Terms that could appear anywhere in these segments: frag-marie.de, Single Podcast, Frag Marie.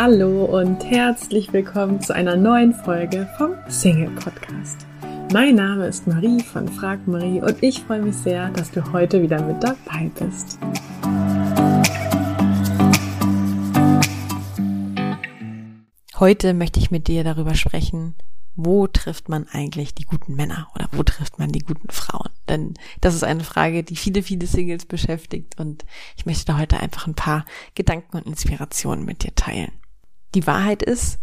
Hallo und herzlich willkommen zu einer neuen Folge vom Single Podcast. Mein Name ist Marie von Frag Marie und ich freue mich sehr, dass du heute wieder mit dabei bist. Heute möchte ich mit dir darüber sprechen, wo trifft man eigentlich die guten Männer oder wo trifft man die guten Frauen? Denn das ist eine Frage, die viele, viele Singles beschäftigt und ich möchte da heute einfach ein paar Gedanken und Inspirationen mit dir teilen. Die Wahrheit ist,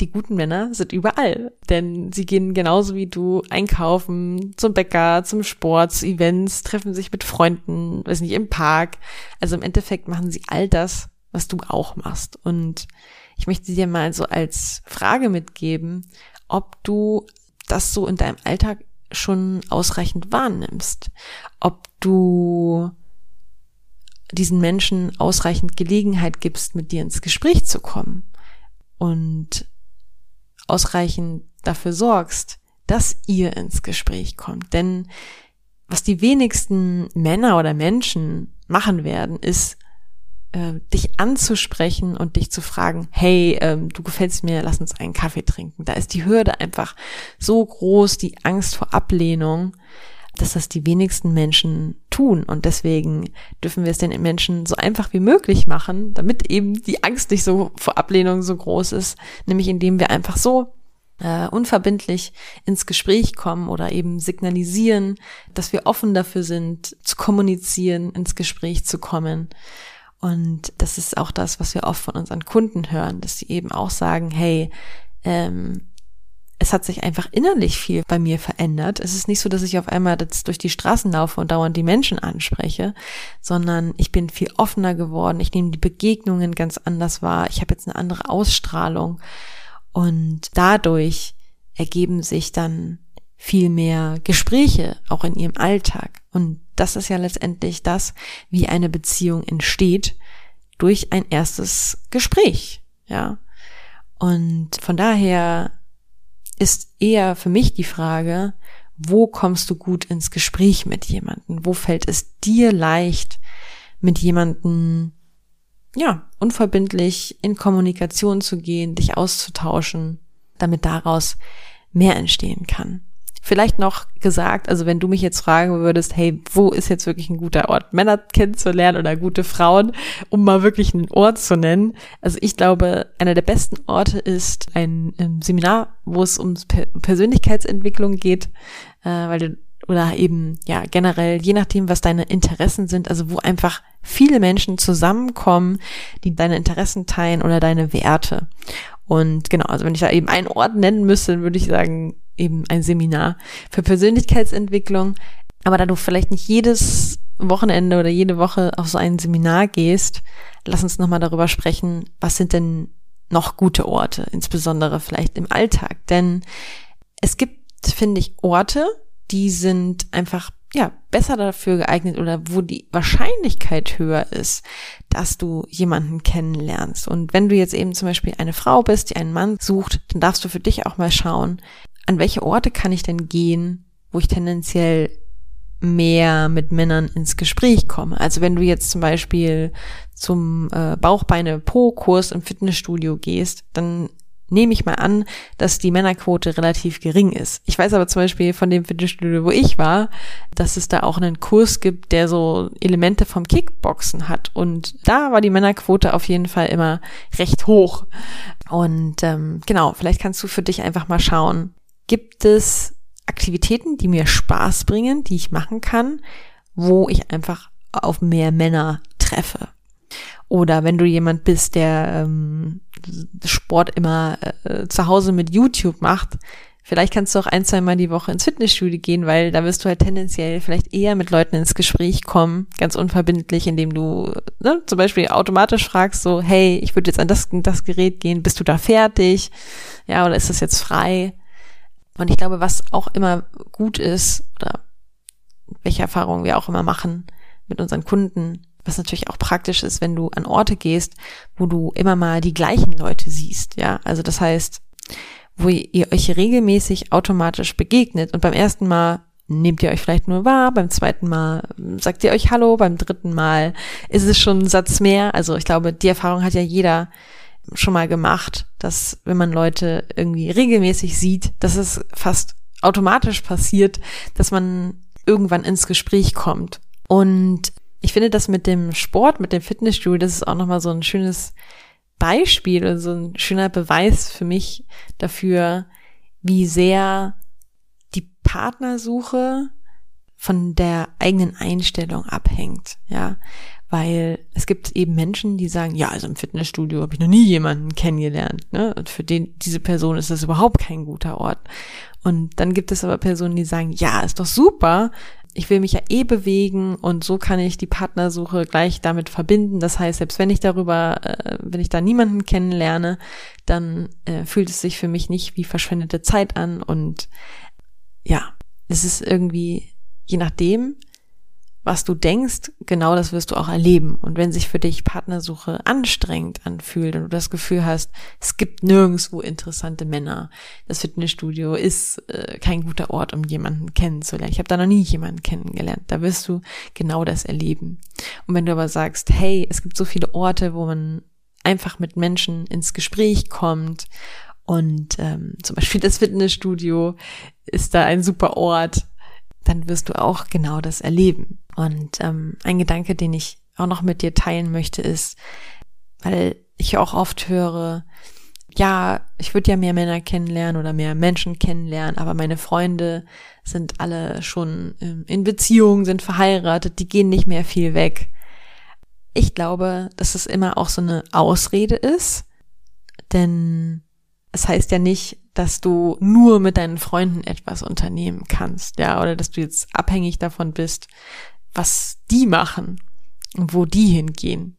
die guten Männer sind überall, denn sie gehen genauso wie du einkaufen, zum Bäcker, zum Sport, zu Events, treffen sich mit Freunden, weiß nicht, im Park. Also im Endeffekt machen sie all das, was du auch machst. Und ich möchte dir mal so als Frage mitgeben, ob du das so in deinem Alltag schon ausreichend wahrnimmst, ob du diesen Menschen ausreichend Gelegenheit gibst, mit dir ins Gespräch zu kommen und ausreichend dafür sorgst, dass ihr ins Gespräch kommt. Denn was die wenigsten Männer oder Menschen machen werden, ist, dich anzusprechen und dich zu fragen, hey, du gefällst mir, lass uns einen Kaffee trinken. Da ist die Hürde einfach so groß, die Angst vor Ablehnung, dass das die wenigsten Menschen tun. Und deswegen dürfen wir es den Menschen so einfach wie möglich machen, damit eben die Angst nicht so vor Ablehnung so groß ist, nämlich indem wir einfach so unverbindlich ins Gespräch kommen oder eben signalisieren, dass wir offen dafür sind, zu kommunizieren, ins Gespräch zu kommen. Und das ist auch das, was wir oft von unseren Kunden hören, dass sie eben auch sagen, hey, es hat sich einfach innerlich viel bei mir verändert. Es ist nicht so, dass ich auf einmal jetzt durch die Straßen laufe und dauernd die Menschen anspreche, sondern ich bin viel offener geworden. Ich nehme die Begegnungen ganz anders wahr. Ich habe jetzt eine andere Ausstrahlung und dadurch ergeben sich dann viel mehr Gespräche, auch in ihrem Alltag. Und das ist ja letztendlich das, wie eine Beziehung entsteht, durch ein erstes Gespräch, ja. Und von daher ist eher für mich die Frage, wo kommst du gut ins Gespräch mit jemandem? Wo fällt es dir leicht, mit jemandem, ja, unverbindlich in Kommunikation zu gehen, dich auszutauschen, damit daraus mehr entstehen kann? Vielleicht noch gesagt, also wenn du mich jetzt fragen würdest, hey, wo ist jetzt wirklich ein guter Ort, Männer kennenzulernen oder gute Frauen, um mal wirklich einen Ort zu nennen. Also ich glaube, einer der besten Orte ist ein Seminar, wo es um Persönlichkeitsentwicklung geht, oder eben ja generell, je nachdem, was deine Interessen sind, also wo einfach viele Menschen zusammenkommen, die deine Interessen teilen oder deine Werte. Und genau, also wenn ich da eben einen Ort nennen müsste, dann würde ich sagen, eben ein Seminar für Persönlichkeitsentwicklung. Aber da du vielleicht nicht jedes Wochenende oder jede Woche auf so ein Seminar gehst, lass uns nochmal darüber sprechen, was sind denn noch gute Orte, insbesondere vielleicht im Alltag. Denn es gibt, finde ich, Orte, die sind einfach ja besser dafür geeignet oder wo die Wahrscheinlichkeit höher ist, dass du jemanden kennenlernst. Und wenn du jetzt eben zum Beispiel eine Frau bist, die einen Mann sucht, dann darfst du für dich auch mal schauen, an welche Orte kann ich denn gehen, wo ich tendenziell mehr mit Männern ins Gespräch komme? Also wenn du jetzt zum Beispiel zum Bauch-Beine-Po-Kurs im Fitnessstudio gehst, dann nehme ich mal an, dass die Männerquote relativ gering ist. Ich weiß aber zum Beispiel von dem Fitnessstudio, wo ich war, dass es da auch einen Kurs gibt, der so Elemente vom Kickboxen hat. Und da war die Männerquote auf jeden Fall immer recht hoch. Und genau, vielleicht kannst du für dich einfach mal schauen, gibt es Aktivitäten, die mir Spaß bringen, die ich machen kann, wo ich einfach auf mehr Männer treffe? Oder wenn du jemand bist, der Sport immer zu Hause mit YouTube macht, vielleicht kannst du auch 1-2 Mal die Woche ins Fitnessstudio gehen, weil da wirst du halt tendenziell vielleicht eher mit Leuten ins Gespräch kommen, ganz unverbindlich, indem du zum Beispiel automatisch fragst, so, hey, ich würde jetzt an das Gerät gehen, bist du da fertig? Ja, oder ist das jetzt frei? Und ich glaube, was auch immer gut ist oder welche Erfahrungen wir auch immer machen mit unseren Kunden, was natürlich auch praktisch ist, wenn du an Orte gehst, wo du immer mal die gleichen Leute siehst, ja, also das heißt, wo ihr euch regelmäßig automatisch begegnet und beim ersten Mal nehmt ihr euch vielleicht nur wahr, beim zweiten Mal sagt ihr euch Hallo, beim dritten Mal ist es schon ein Satz mehr, also ich glaube, die Erfahrung hat ja jeder schon mal gemacht, dass wenn man Leute irgendwie regelmäßig sieht, dass es fast automatisch passiert, dass man irgendwann ins Gespräch kommt. Und ich finde das mit dem Sport, mit dem Fitnessstudio, das ist auch nochmal so ein schönes Beispiel und so ein schöner Beweis für mich dafür, wie sehr die Partnersuche von der eigenen Einstellung abhängt, ja. Weil es gibt eben Menschen, die sagen, ja, also im Fitnessstudio habe ich noch nie jemanden kennengelernt, ne? Und für diese Person ist das überhaupt kein guter Ort. Und dann gibt es aber Personen, die sagen, ja, ist doch super, ich will mich ja eh bewegen und so kann ich die Partnersuche gleich damit verbinden. Das heißt, selbst wenn ich wenn ich da niemanden kennenlerne, dann fühlt es sich für mich nicht wie verschwendete Zeit an. Und ja, es ist irgendwie, je nachdem, was du denkst, genau das wirst du auch erleben. Und wenn sich für dich Partnersuche anstrengend anfühlt und du das Gefühl hast, es gibt nirgendwo interessante Männer, das Fitnessstudio ist kein guter Ort, um jemanden kennenzulernen, ich habe da noch nie jemanden kennengelernt, da wirst du genau das erleben. Und wenn du aber sagst, hey, es gibt so viele Orte, wo man einfach mit Menschen ins Gespräch kommt und zum Beispiel das Fitnessstudio ist da ein super Ort, dann wirst du auch genau das erleben. Und ein Gedanke, den ich auch noch mit dir teilen möchte, ist, weil ich auch oft höre, ja, ich würde ja mehr Männer kennenlernen oder mehr Menschen kennenlernen, aber meine Freunde sind alle schon in Beziehung, sind verheiratet, die gehen nicht mehr viel weg. Ich glaube, dass es immer auch so eine Ausrede ist, denn es heißt ja nicht, dass du nur mit deinen Freunden etwas unternehmen kannst, ja, oder dass du jetzt abhängig davon bist, was die machen und wo die hingehen.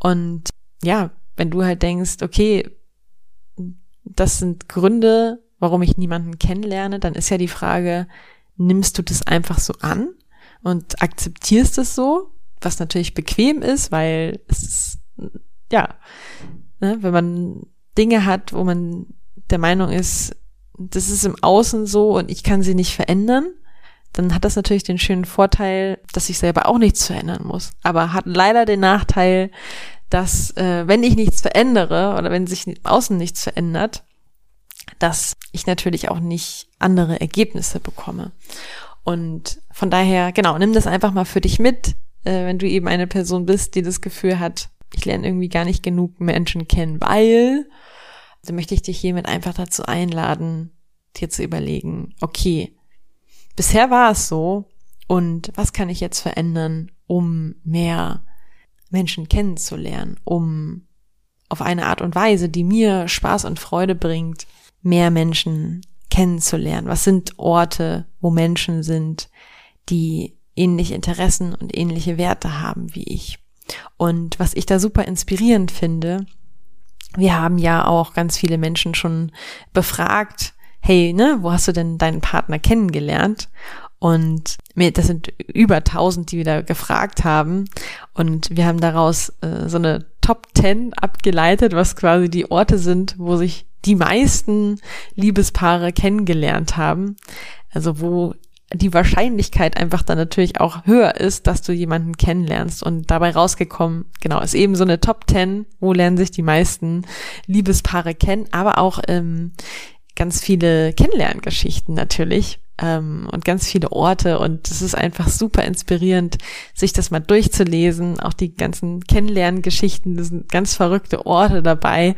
Und ja, wenn du halt denkst, okay, das sind Gründe, warum ich niemanden kennenlerne, dann ist ja die Frage, nimmst du das einfach so an und akzeptierst es so, was natürlich bequem ist, weil es ist, ja, ne, wenn man Dinge hat, wo man der Meinung ist, das ist im Außen so und ich kann sie nicht verändern, dann hat das natürlich den schönen Vorteil, dass ich selber auch nichts verändern muss. Aber hat leider den Nachteil, dass wenn ich nichts verändere oder wenn sich im Außen nichts verändert, dass ich natürlich auch nicht andere Ergebnisse bekomme. Und von daher, genau, nimm das einfach mal für dich mit, wenn du eben eine Person bist, die das Gefühl hat, ich lerne irgendwie gar nicht genug Menschen kennen, weil... Also möchte ich dich hiermit einfach dazu einladen, dir zu überlegen, okay, bisher war es so und was kann ich jetzt verändern, um mehr Menschen kennenzulernen, um auf eine Art und Weise, die mir Spaß und Freude bringt, mehr Menschen kennenzulernen. Was sind Orte, wo Menschen sind, die ähnliche Interessen und ähnliche Werte haben wie ich? Und was ich da super inspirierend finde, wir haben ja auch ganz viele Menschen schon befragt, hey, ne, wo hast du denn deinen Partner kennengelernt? Und das sind über 1000, die wir da gefragt haben. Und wir haben daraus so eine Top 10 abgeleitet, was quasi die Orte sind, wo sich die meisten Liebespaare kennengelernt haben. Also wo die Wahrscheinlichkeit einfach dann natürlich auch höher ist, dass du jemanden kennenlernst. Und dabei rausgekommen, genau, ist eben so eine Top 10, wo lernen sich die meisten Liebespaare kennen, aber auch ganz viele Kennenlerngeschichten natürlich und ganz viele Orte. Und es ist einfach super inspirierend, sich das mal durchzulesen. Auch die ganzen Kennenlerngeschichten, das sind ganz verrückte Orte dabei.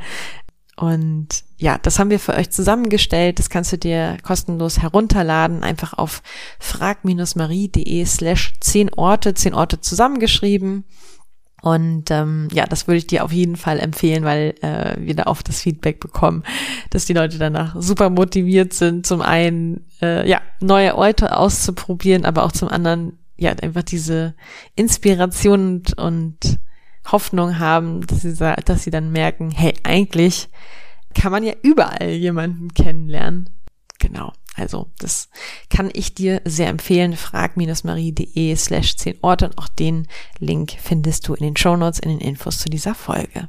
Und ja, das haben wir für euch zusammengestellt. Das kannst du dir kostenlos herunterladen. Einfach auf frag-marie.de/10 Orte, 10 Orte zusammengeschrieben. Und ja, das würde ich dir auf jeden Fall empfehlen, weil wir da oft das Feedback bekommen, dass die Leute danach super motiviert sind, zum einen ja neue Orte auszuprobieren, aber auch zum anderen ja einfach diese Inspiration und Hoffnung haben, dass sie dann merken, hey, eigentlich kann man ja überall jemanden kennenlernen. Genau, also das kann ich dir sehr empfehlen. frag-marie.de/10 Orte und auch den Link findest du in den Shownotes, in den Infos zu dieser Folge.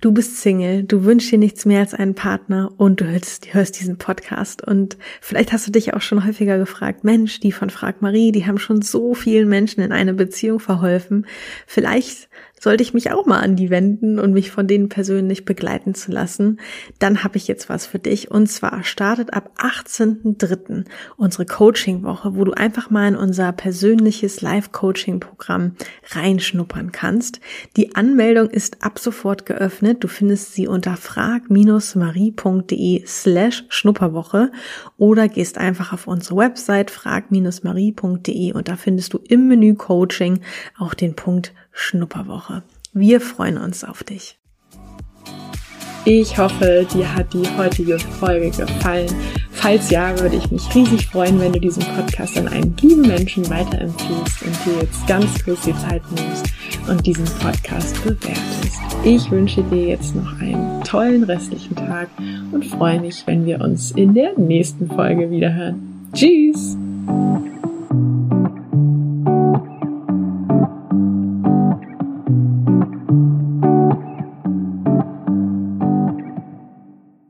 Du bist Single, du wünschst dir nichts mehr als einen Partner und du hörst diesen Podcast und vielleicht hast du dich auch schon häufiger gefragt, Mensch, die von Frag Marie, die haben schon so vielen Menschen in eine Beziehung verholfen. Vielleicht sollte ich mich auch mal an die wenden und mich von denen persönlich begleiten zu lassen, dann habe ich jetzt was für dich. Und zwar startet ab 18.03. unsere Coaching-Woche, wo du einfach mal in unser persönliches Live-Coaching-Programm reinschnuppern kannst. Die Anmeldung ist ab sofort geöffnet. Du findest sie unter frag-marie.de/Schnupperwoche oder gehst einfach auf unsere Website frag-marie.de und da findest du im Menü Coaching auch den Punkt Schnupperwoche. Wir freuen uns auf dich. Ich hoffe, dir hat die heutige Folge gefallen. Falls ja, würde ich mich riesig freuen, wenn du diesen Podcast an einen lieben Menschen weiterempfiehlst und dir jetzt ganz kurz die Zeit nimmst und diesen Podcast bewertest. Ich wünsche dir jetzt noch einen tollen restlichen Tag und freue mich, wenn wir uns in der nächsten Folge wiederhören. Tschüss!